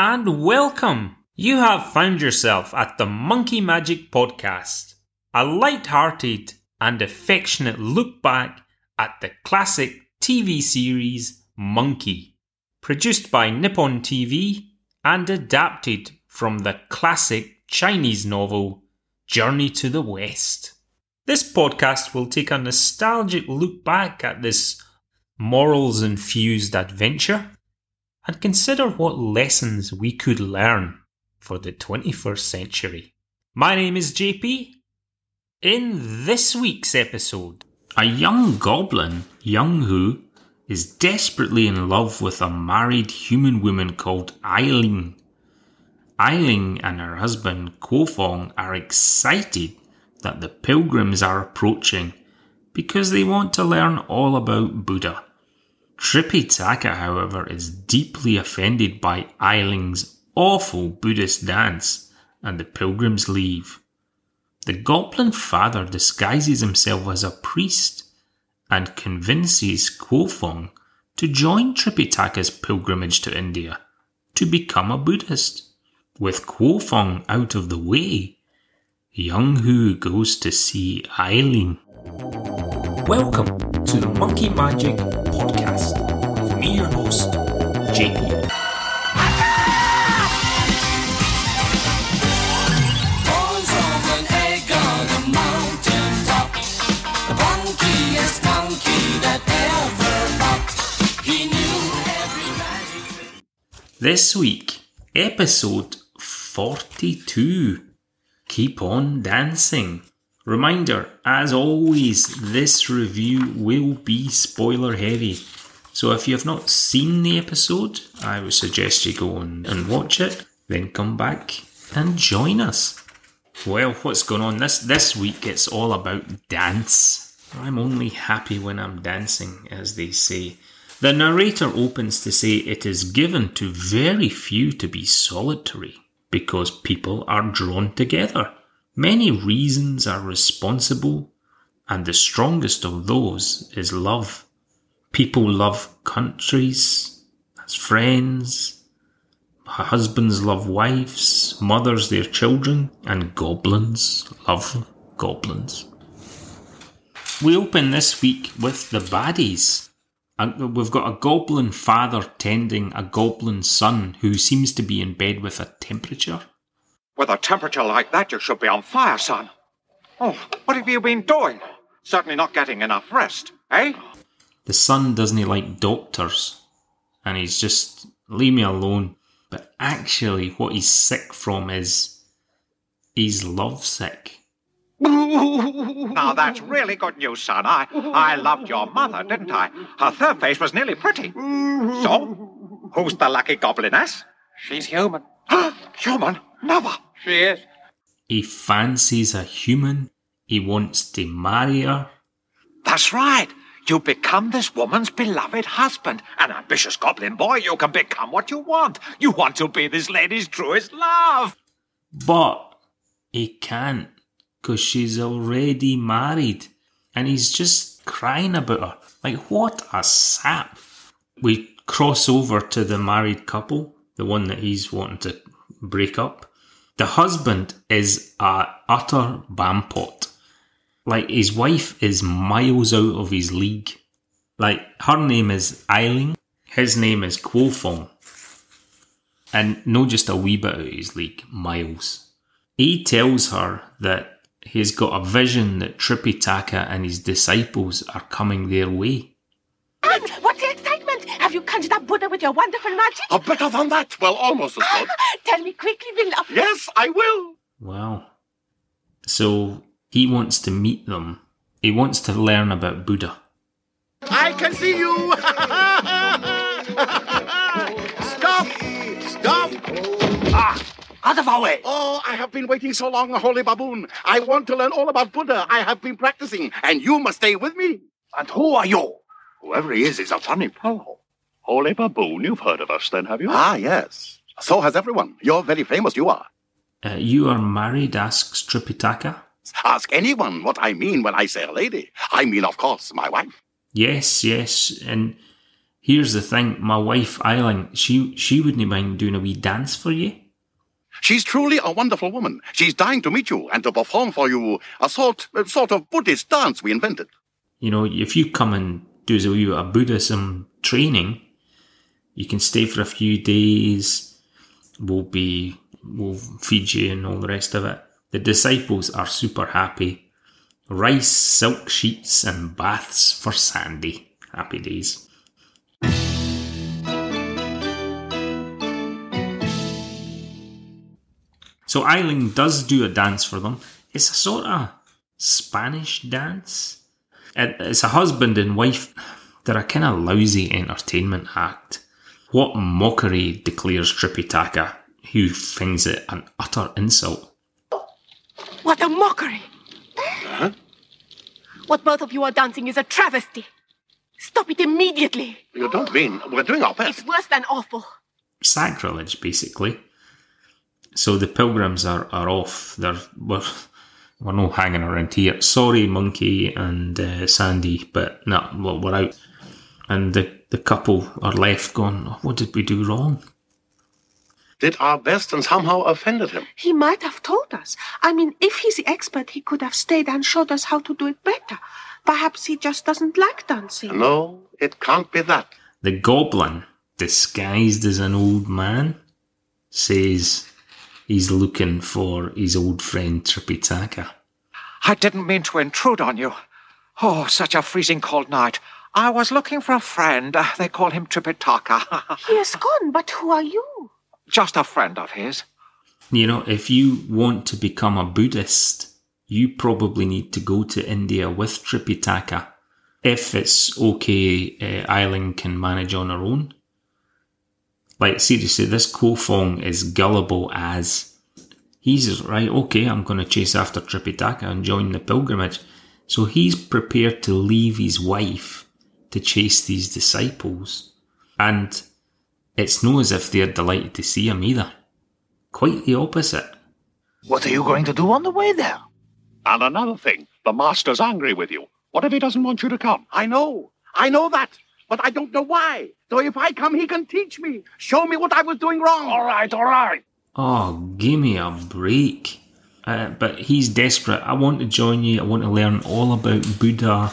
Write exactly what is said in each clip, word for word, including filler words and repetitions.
and welcome! You have found yourself at the Monkey Magic Podcast, a light-hearted and affectionate look back at the classic T V series Monkey, produced by Nippon T V and adapted from the classic Chinese novel Journey to the West. This podcast will take a nostalgic look back at this morals-infused adventure and consider what lessons we could learn for the twenty-first century. My name is J P. In this week's episode, a young goblin, Yang Hu, is desperately in love with a married human woman called Ailing. Ailing and her husband, Kuo Fung, are excited that the pilgrims are approaching because they want to learn all about Buddha. Tripitaka, however, is deeply offended by Ailing's awful Buddhist dance, and the pilgrims leave. The goblin father disguises himself as a priest and convinces Kuo Fung to join Tripitaka's pilgrimage to India to become a Buddhist. With Kuo Fung out of the way, Yang Hu goes to see Ailing. Welcome to the Monkey Magic Podcast with me, your host, J P. This week, episode forty-two, Keep On Dancing. Reminder, as always, this review will be spoiler heavy. So if you have not seen the episode, I would suggest you go and, and watch it, then come back and join us. Well, what's going on? This, this week it's all about dance. I'm only happy when I'm dancing, as they say. The narrator opens to say it is given to very few to be solitary because people are drawn together. Many reasons are responsible, and the strongest of those is love. People love countries as friends, husbands love wives, mothers their children, and goblins love goblins. We open this week with the baddies. We've got a goblin father tending a goblin son who seems to be in bed with a temperature. With a temperature like that, you should be on fire, son. Oh, what have you been doing? Certainly not getting enough rest, eh? The son doesn't like doctors, and he's just, leave me alone. But actually, what he's sick from is, he's lovesick. Now that's really good news, son. I, I loved your mother, didn't I? Her third face was nearly pretty. So, who's the lucky gobliness? She's human. Human? Never. She is. He fancies a human. He wants to marry her. That's right. You become this woman's beloved husband. An ambitious goblin boy, you can become what you want. You want to be this lady's truest love. But he can't, because she's already married, and he's just crying about her. Like, what a sap. We cross over to the married couple, the one that he's wanting to break up. The husband is a utter bampot. Like, his wife is miles out of his league. Like, her name is Ailing, his name is Kuo Fung. And no, just a wee bit out of his league, miles. He tells her that he's got a vision that Tripitaka and his disciples are coming their way. And what's the excitement? Have you conjured up Buddha with your wonderful magic? A bit of that, well, almost as good. Tell me quickly, my love. Yes, I will. Wow. So he wants to meet them. He wants to learn about Buddha. I can see you. Stop! Stop! Ah! Out of our way! Oh, I have been waiting so long, holy baboon. I want to learn all about Buddha. I have been practicing, and you must stay with me. And who are you? Whoever he is is a funny fellow. Holy baboon, you've heard of us then, have you? Ah, yes. So has everyone. You're very famous, you are. Uh, you are married, asks Tripitaka. Ask anyone what I mean when I say a lady. I mean, of course, my wife. Yes, yes, and here's the thing, my wife, Ailing, she, she wouldn't mind doing a wee dance for you. She's truly a wonderful woman. She's dying to meet you and to perform for you a sort, a sort of Buddhist dance we invented. You know, if you come and do a wee bit of Buddhism training, you can stay for a few days, we'll be, we'll feed you and all the rest of it. The disciples are super happy. Rice, silk sheets and baths for Sandy. Happy days. So Ailing does do a dance for them. It's a sort of Spanish dance. It's a husband and wife. They're a kind of lousy entertainment act. What mockery, declares Tripitaka, who finds it an utter insult. What a mockery! Huh? What both of you are dancing is a travesty. Stop it immediately. You don't mean we're doing our best. It's worse than awful. Sacrilege, basically. So the pilgrims are, are off. They're, we're, we're no hanging around here. Sorry, Monkey and uh, Sandy, but no, well, we're out. And the, the couple are left going, oh, what did we do wrong? Did our best and somehow offended him. He might have told us. I mean, if he's the expert, he could have stayed and showed us how to do it better. Perhaps he just doesn't like dancing. No, it can't be that. The goblin, disguised as an old man, says he's looking for his old friend Tripitaka. I didn't mean to intrude on you. Oh, such a freezing cold night. I was looking for a friend. Uh, they call him Tripitaka. He is gone, but who are you? Just a friend of his. You know, if you want to become a Buddhist, you probably need to go to India with Tripitaka. If it's okay, uh, Ailing can manage on her own. Like, seriously, this Kuo Fung is gullible as... He's right, okay, I'm going to chase after Tripitaka and join the pilgrimage. So he's prepared to leave his wife to chase these disciples. And it's no as if they're delighted to see him either. Quite the opposite. What are you going to do on the way there? And another thing, the master's angry with you. What if he doesn't want you to come? I know, I know that, but I don't know why. So if I come, he can teach me, show me what I was doing wrong. All right, all right. Oh, give me a break. Uh, but he's desperate. I want to join you, I want to learn all about Buddha.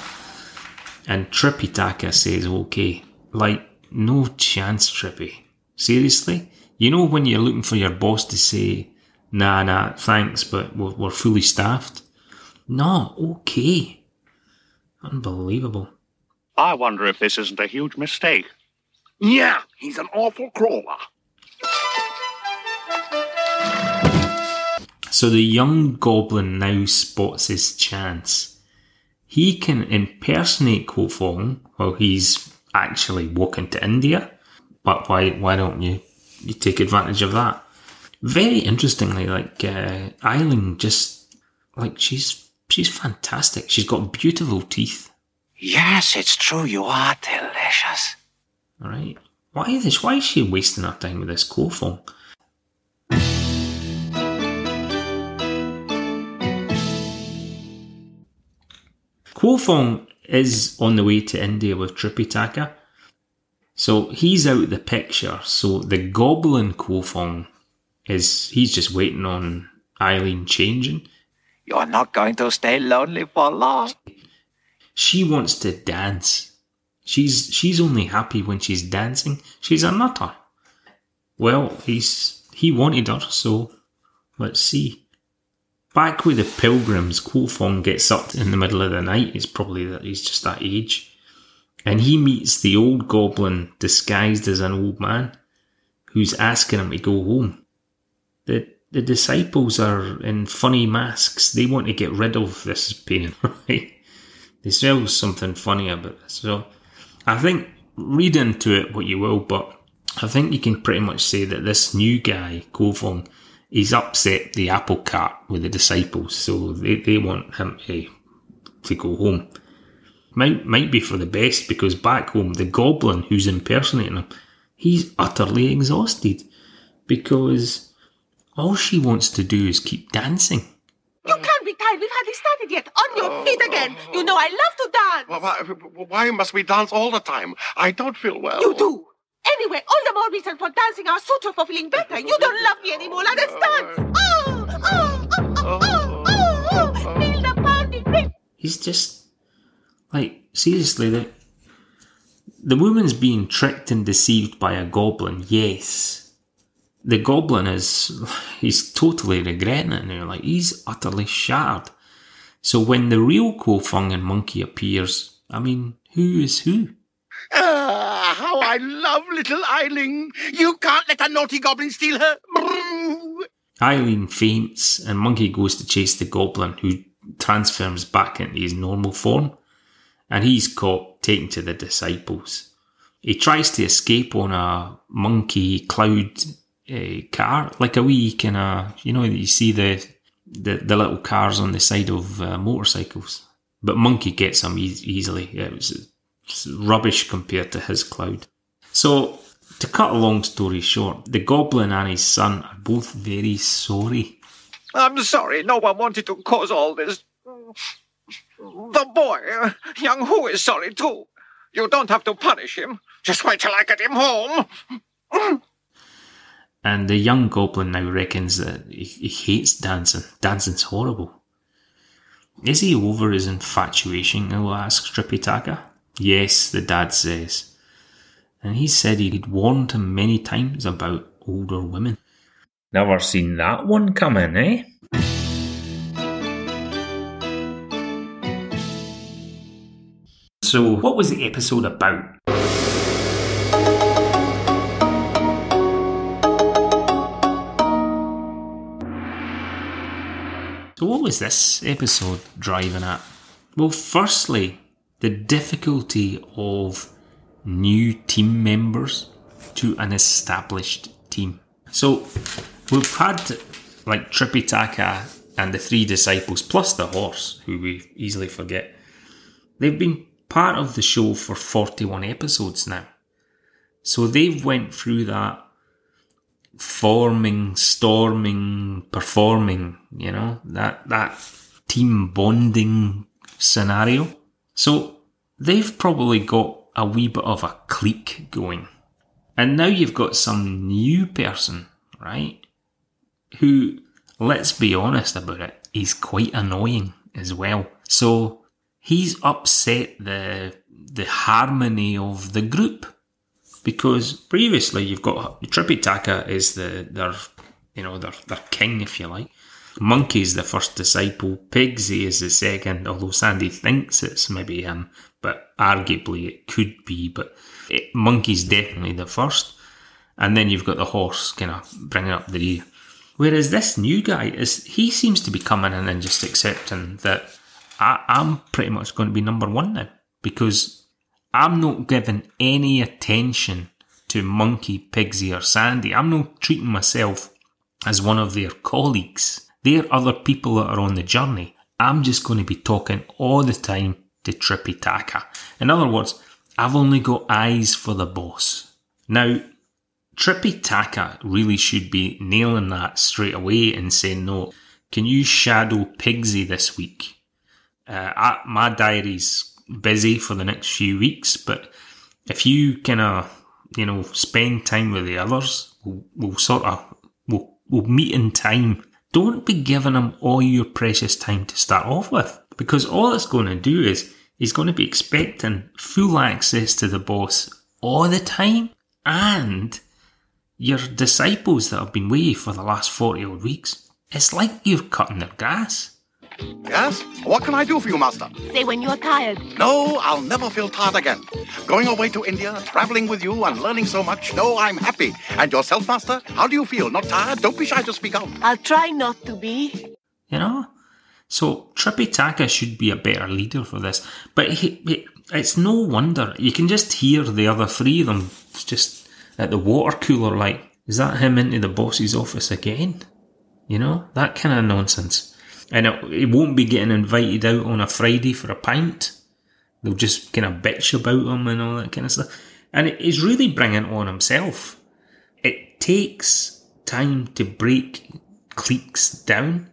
And Tripitaka says, okay, like, no chance, Trippy. Seriously? You know when you're looking for your boss to say, nah, nah, thanks, but we're, we're fully staffed? No, okay. Unbelievable. I wonder if this isn't a huge mistake. Yeah, he's an awful crawler. So the young goblin now spots his chance. He can impersonate Kuo Fung while he's actually walking to India, but why why don't you, you take advantage of that? Very interestingly, like uh, Ailing just like she's she's fantastic. She's got beautiful teeth. Yes, it's true. You are delicious. All right. Why is this? Why is she wasting her time with this Kuo Fung? Kuo Fung is on the way to India with Tripitaka. So he's out of the picture. So the goblin Kuo Fung is, he's just waiting on Ailing changing. You're not going to stay lonely for long. She wants to dance. She's she's only happy when she's dancing. She's a nutter. Well, he's he wanted her, so let's see. Back with the pilgrims, Kuo Fung gets up in the middle of the night. It's probably that he's just that age. And he meets the old goblin disguised as an old man who's asking him to go home. The the disciples are in funny masks. They want to get rid of this pain, right? There's always something funny about this. So I think read into it what you will, but I think you can pretty much say that this new guy, Kuo Fung, he's upset the apple cart with the disciples, so they, they want him to, to go home. Might, might be for the best, because back home, the goblin who's impersonating him, he's utterly exhausted, because all she wants to do is keep dancing. You can't be time. We've hardly started yet. On your oh, feet again. Oh. You know I love to dance. Why, why must we dance all the time? I don't feel well. You do. Anyway, all the more reason for dancing our sutra for feeling better. You don't love me anymore. Let us dance. Oh, oh, oh, oh, oh, oh, oh. Feel the pounding. He's just, like, seriously, the, the woman's being tricked and deceived by a goblin, yes. The goblin is, he's totally regretting it now. Like, he's utterly shattered. So when the real Kuo Fung and Monkey appears, I mean, who is who? Ah, how I love little Ailing. You can't let a naughty goblin steal her. Ailing faints and Monkey goes to chase the goblin, who transforms back into his normal form, and he's caught, taken to the disciples. He tries to escape on a monkey cloud uh, car, like a wee kind of, you know, you see the, the the little cars on the side of uh, motorcycles. But Monkey gets him e- easily. It was rubbish compared to his cloud. So, to cut a long story short, the goblin and his son are both very sorry. I'm sorry, no one wanted to cause all this. The boy, Yang Hu, is sorry too. You don't have to punish him. Just wait till I get him home. And the young goblin now reckons that he, he hates dancing. Dancing's horrible. Is he over his infatuation, I'll ask Tripitaka. Yes, the dad says. And he said he'd warned him many times about older women. Never seen that one coming, eh? So, what was the episode about? So, what was this episode driving at? Well, firstly, the difficulty of new team members to an established team. So we've had like Tripitaka and the three disciples, plus the horse, who we easily forget. They've been part of the show for forty-one episodes now. So they've went through that forming, storming, performing, you know, that that team bonding scenario. So they've probably got a wee bit of a clique going. And now you've got some new person, right? Who, let's be honest about it, is quite annoying as well. So he's upset the the harmony of the group. Because previously you've got Tripitaka is the their you know their their king, if you like. Monkey's the first disciple, Pigsy is the second, although Sandy thinks it's maybe him, but arguably it could be, but it, Monkey's definitely the first, and then you've got the horse kind of bringing up the rear. Whereas this new guy, is he seems to be coming in and just accepting that I, I'm pretty much going to be number one now, because I'm not giving any attention to Monkey, Pigsy or Sandy. I'm not treating myself as one of their colleagues. They're other people that are on the journey. I'm just going to be talking all the time to Tripitaka. In other words, I've only got eyes for the boss. Now, Tripitaka really should be nailing that straight away and saying, no, can you shadow Pigsy this week? Uh, I, my diary's busy for the next few weeks, but if you kind of, you know, spend time with the others, we'll, we'll sort of, we'll, we'll meet in time. Don't be giving him all your precious time to start off with, because all it's going to do is he's going to be expecting full access to the boss all the time, and your disciples that have been with you for the last forty odd weeks, it's like you're cutting their grass. Yes? What can I do for you, Master? Say when you're tired. No, I'll never feel tired again. Going away to India, travelling with you and learning so much. No, I'm happy. And yourself, Master? How do you feel? Not tired? Don't be shy to speak out. I'll try not to be. You know? So, Tripitaka should be a better leader for this. But he, he, it's no wonder. You can just hear the other three of them just at the water cooler like, is that him into the boss's office again? You know? That kind of nonsense. And it, it won't be getting invited out on a Friday for a pint. They'll just kind of bitch about him and all that kind of stuff. And it, it's really bringing it on himself. It takes time to break cliques down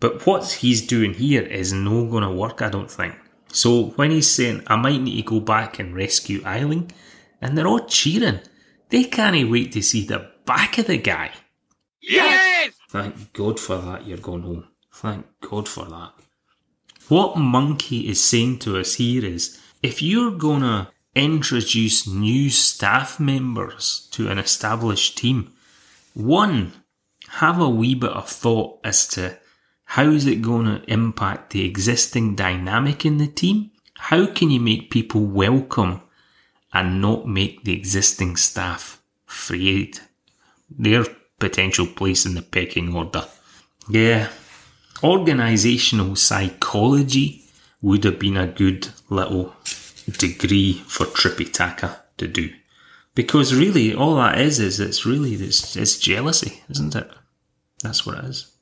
But what he's doing here is no going to work, I don't think. So when he's saying, I might need to go back and rescue Ailing, and they're all cheering. They can't wait to see the back of the guy. Yes! Thank God for that, you're going home. Thank God for that. What Monkey is saying to us here is, if you're going to introduce new staff members to an established team, one, have a wee bit of thought as to how is it going to impact the existing dynamic in the team? How can you make people welcome and not make the existing staff afraid? Their potential place in the pecking order. Yeah, organisational psychology would have been a good little degree for Tripitaka to do. Because really, all that is, is it's really, it's, it's jealousy, isn't it? That's what it is.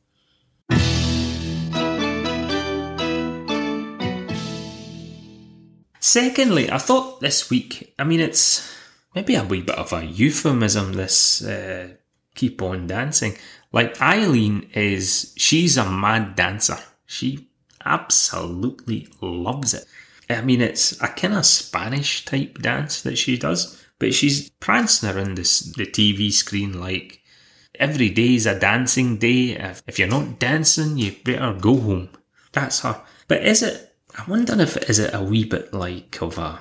Secondly, I thought this week, I mean, it's maybe a wee bit of a euphemism, this uh, keep on dancing. Like, Ailing is, she's a mad dancer. She absolutely loves it. I mean, it's a kind of Spanish-type dance that she does, but she's prancing around this, the T V screen like every day is a dancing day. If, if you're not dancing, you better go home. That's her. But is it, I wonder if is it a wee bit like of a,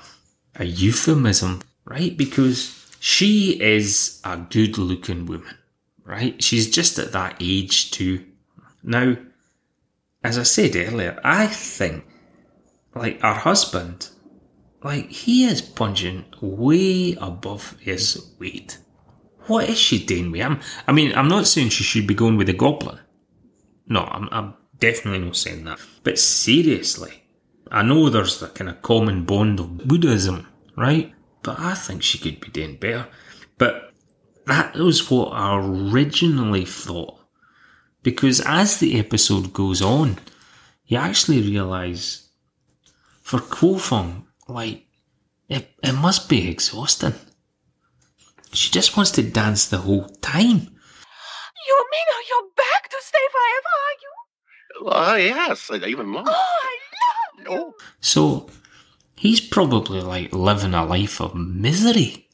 a euphemism, right? Because she is a good-looking woman, right? She's just at that age too. Now, as I said earlier, I think, like, her husband, like, he is punching way above his weight. What is she doing with him? I mean, I'm not saying she should be going with the goblin. No, I'm, I'm definitely not saying that. But seriously, I know there's the kind of common bond of Buddhism, right? But I think she could be doing better. But that was what I originally thought. Because as the episode goes on, you actually realise, for Kuo Fung, like, it, it must be exhausting. She just wants to dance the whole time. You mean you're back to stay forever, are you? Ah, uh, yes, even more. Oh, I love you. So, he's probably like living a life of misery.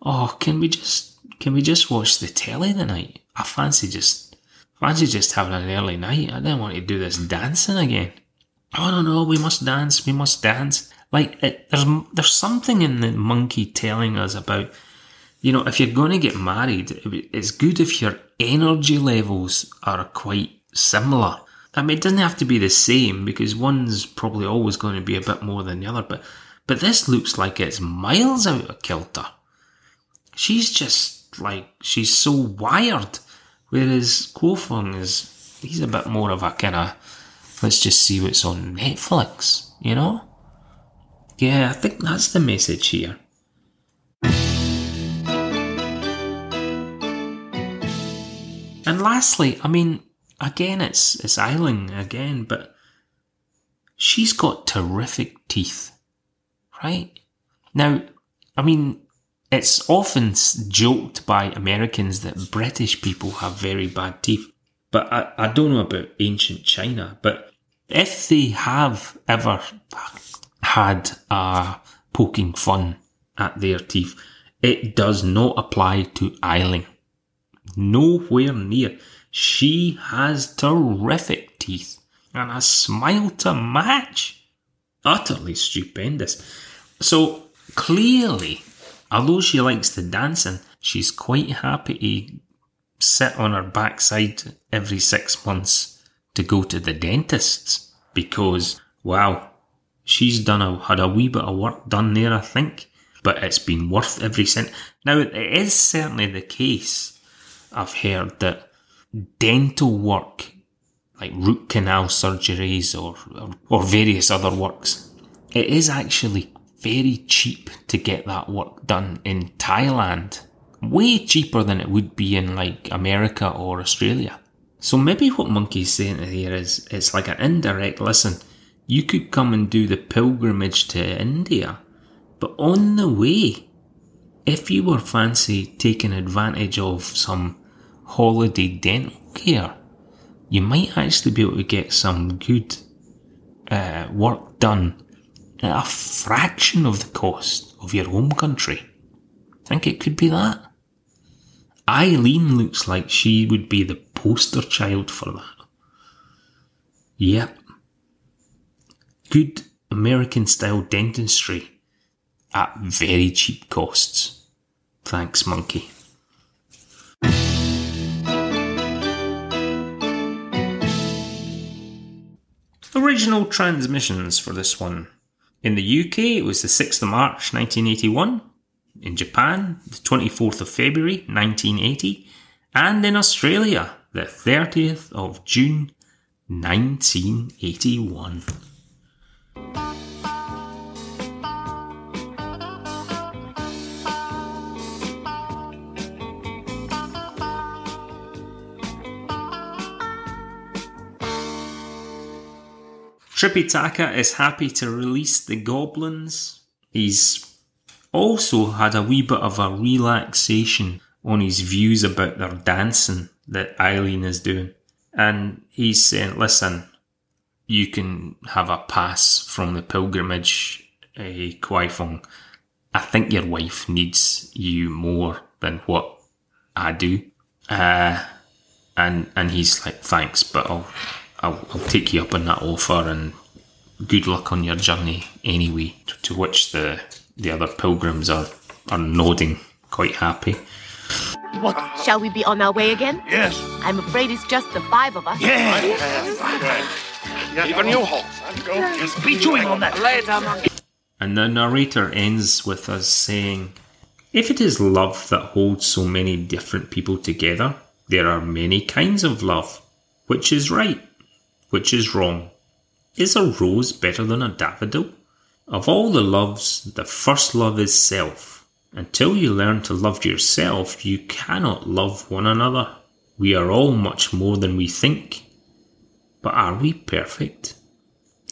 Oh, can we just can we just watch the telly tonight? I fancy just fancy just having an early night. I don't want to do this dancing again. Oh no, no, we must dance, we must dance. Like it, there's there's something in the Monkey telling us about, you know, if you're going to get married, it's good if your energy levels are quite similar. I mean, it doesn't have to be the same because one's probably always going to be a bit more than the other. But but this looks like it's miles out of kilter. She's just like, she's so wired. Whereas Kuo Fung is, he's a bit more of a kind of, let's just see what's on Netflix, you know? Yeah, I think that's the message here. And lastly, I mean, Again, it's it's Ailing again, but she's got terrific teeth, right? Now, I mean, it's often joked by Americans that British people have very bad teeth, but I, I don't know about ancient China, but if they have ever had a poking fun at their teeth, it does not apply to Ailing. Nowhere near. She has terrific teeth and a smile to match. Utterly stupendous. So clearly, although she likes the dancing, she's quite happy to sit on her backside every six months to go to the dentist because, wow, she's done a, had a wee bit of work done there, I think, but it's been worth every cent. Now, it is certainly the case, I've heard, that dental work, like root canal surgeries or, or or various other works, it is actually very cheap to get that work done in Thailand. Way cheaper than it would be in like America or Australia. So maybe what Monkey's saying here is, it's like an indirect, listen, you could come and do the pilgrimage to India, but on the way, if you were fancy taking advantage of some holiday dental care, you might actually be able to get some good uh, work done at a fraction of the cost of your home country. Think it could be that? Ailing looks like she would be the poster child for that. Yep. Good American-style dentistry at very cheap costs. Thanks, Monkey. Original transmissions for this one. In the U K, it was the sixth of March nineteen eighty-one. In Japan, the twenty-fourth of February nineteen eighty. And in Australia, the thirtieth of June nineteen eighty-one. Tripitaka is happy to release the goblins. He's also had a wee bit of a relaxation on his views about their dancing that Ailing is doing. And he's saying, listen, you can have a pass from the pilgrimage, eh, Kuo Fung. I think your wife needs you more than what I do. Uh, and and he's like, thanks, but I'll... I'll, I'll take you up on that offer and good luck on your journey anyway. To, to which the, the other pilgrims are, are nodding, quite happy. What, shall we be on our way again? Yes. I'm afraid it's just the five of us. Yes. yes. yes. yes. Even you, Holmes. Just be chewing on that. Later, Monkey. And the narrator ends with us saying, if it is love that holds so many different people together, there are many kinds of love. Which is right? Which is wrong? Is a rose better than a daffodil? Of all the loves, the first love is self. Until you learn to love yourself, you cannot love one another. We are all much more than we think. But are we perfect?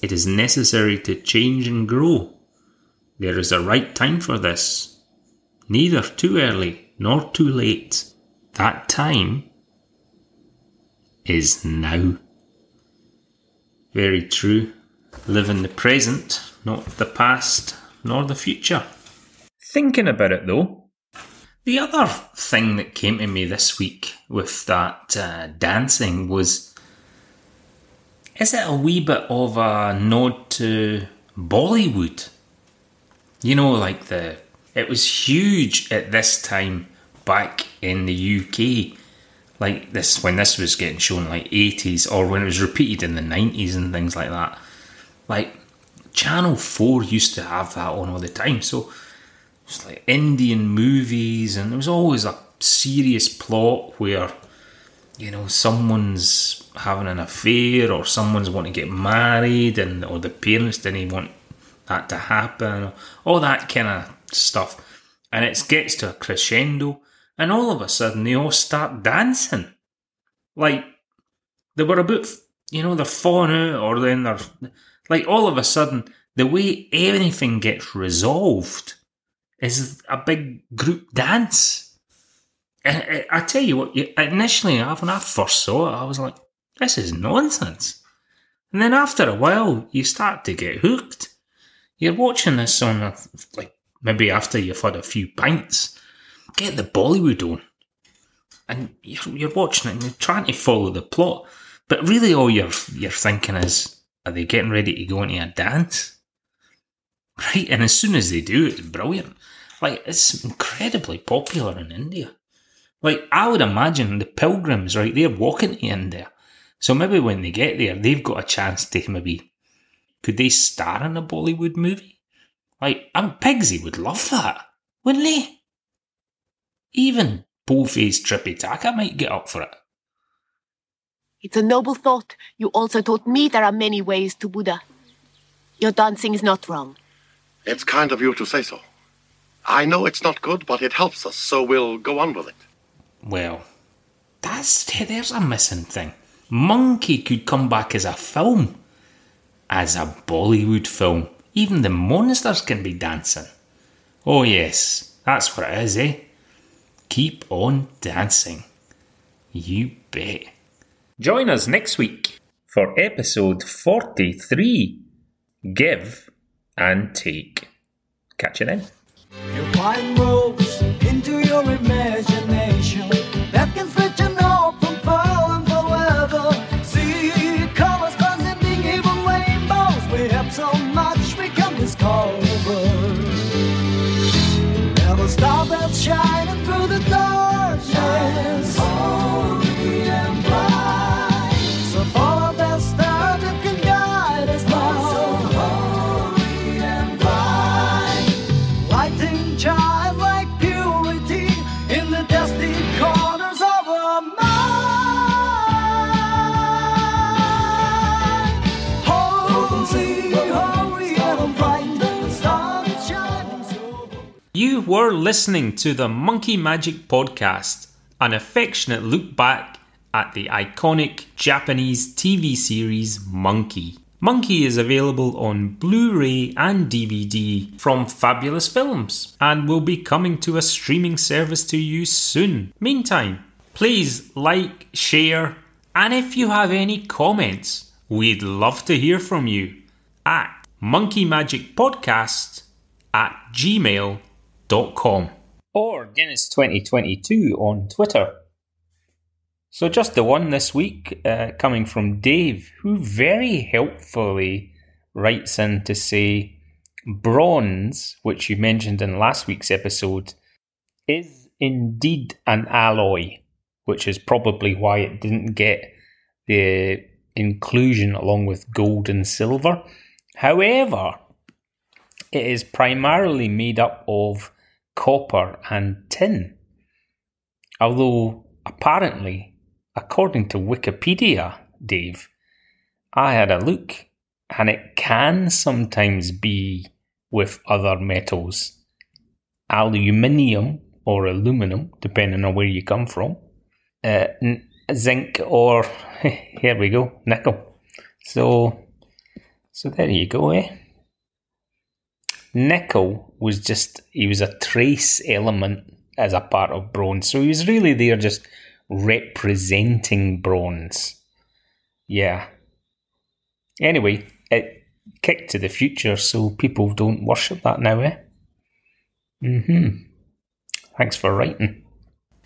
It is necessary to change and grow. There is a right time for this. Neither too early nor too late. That time is now. Very true. Live in the present, not the past, nor the future. Thinking about it though, the other thing that came to me this week with that uh, dancing was, is it a wee bit of a nod to Bollywood? You know, like the, it was huge at this time back in the U K. Like this, when this was getting shown, like eighties, or when it was repeated in the nineties and things like that. Like Channel four used to have that on all the time. So it was like Indian movies, and there was always a serious plot where, you know, someone's having an affair or someone's wanting to get married, and or the parents didn't want that to happen, all that kind of stuff. And it gets to a crescendo. And all of a sudden, they all start dancing. Like, they were a bit, you know, they're falling out, or then they're... Like, all of a sudden, the way anything gets resolved is a big group dance. And I tell you what, initially, when I first saw it, I was like, this is nonsense. And then after a while, you start to get hooked. You're watching this on, a, like, maybe after you've had a few pints. Get the Bollywood on, and you're, you're watching it and you're trying to follow the plot, but really all you're you're thinking is, are they getting ready to go into a dance? Right, and as soon as they do, it's brilliant. Like, it's incredibly popular in India. Like, I would imagine the pilgrims, right, they're walking to India, so maybe when they get there, they've got a chance to maybe, could they star in a Bollywood movie? Like, I mean, Pigsy would love that, wouldn't he? Even bull-faced Tripitaka might get up for it. It's a noble thought. You also taught me there are many ways to Buddha. Your dancing is not wrong. It's kind of you to say so. I know it's not good, but it helps us, so we'll go on with it. Well, that's there's a missing thing. Monkey could come back as a film. As a Bollywood film. Even the monsters can be dancing. Oh yes, that's what it is, eh? Keep on dancing. You bet. Join us next week for episode forty-three, Give and Take. Catch you then. You climb ropes into your imagination that can stretch an open from far and forever. See colors transcending even rainbows. We have so much we can discover. Never stop that shining through the darkness. Yes. Oh. You were listening to the Monkey Magic Podcast, an affectionate look back at the iconic Japanese T V series Monkey. Monkey is available on Blu-ray and D V D from Fabulous Films and will be coming to a streaming service to you soon. Meantime, please like, share, and if you have any comments, we'd love to hear from you at monkeymagicpodcast at gmail.com. Or Guinness twenty twenty-two on Twitter. So just the one this week, uh, coming from Dave, who very helpfully writes in to say bronze, which you mentioned in last week's episode, is indeed an alloy, which is probably why it didn't get the inclusion along with gold and silver. However, it is primarily made up of copper and tin, although apparently, according to Wikipedia, Dave, I had a look, and it can sometimes be with other metals, aluminium or aluminum, depending on where you come from, uh, zinc or, here we go, nickel. So, so there you go, eh? Nickel was just, he was a trace element as a part of bronze. So he was really there just representing bronze. Yeah. Anyway, it kicked to the future, so people don't worship that now, eh? Mm-hmm. Thanks for writing.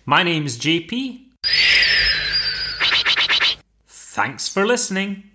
My name's J P. Thanks for listening.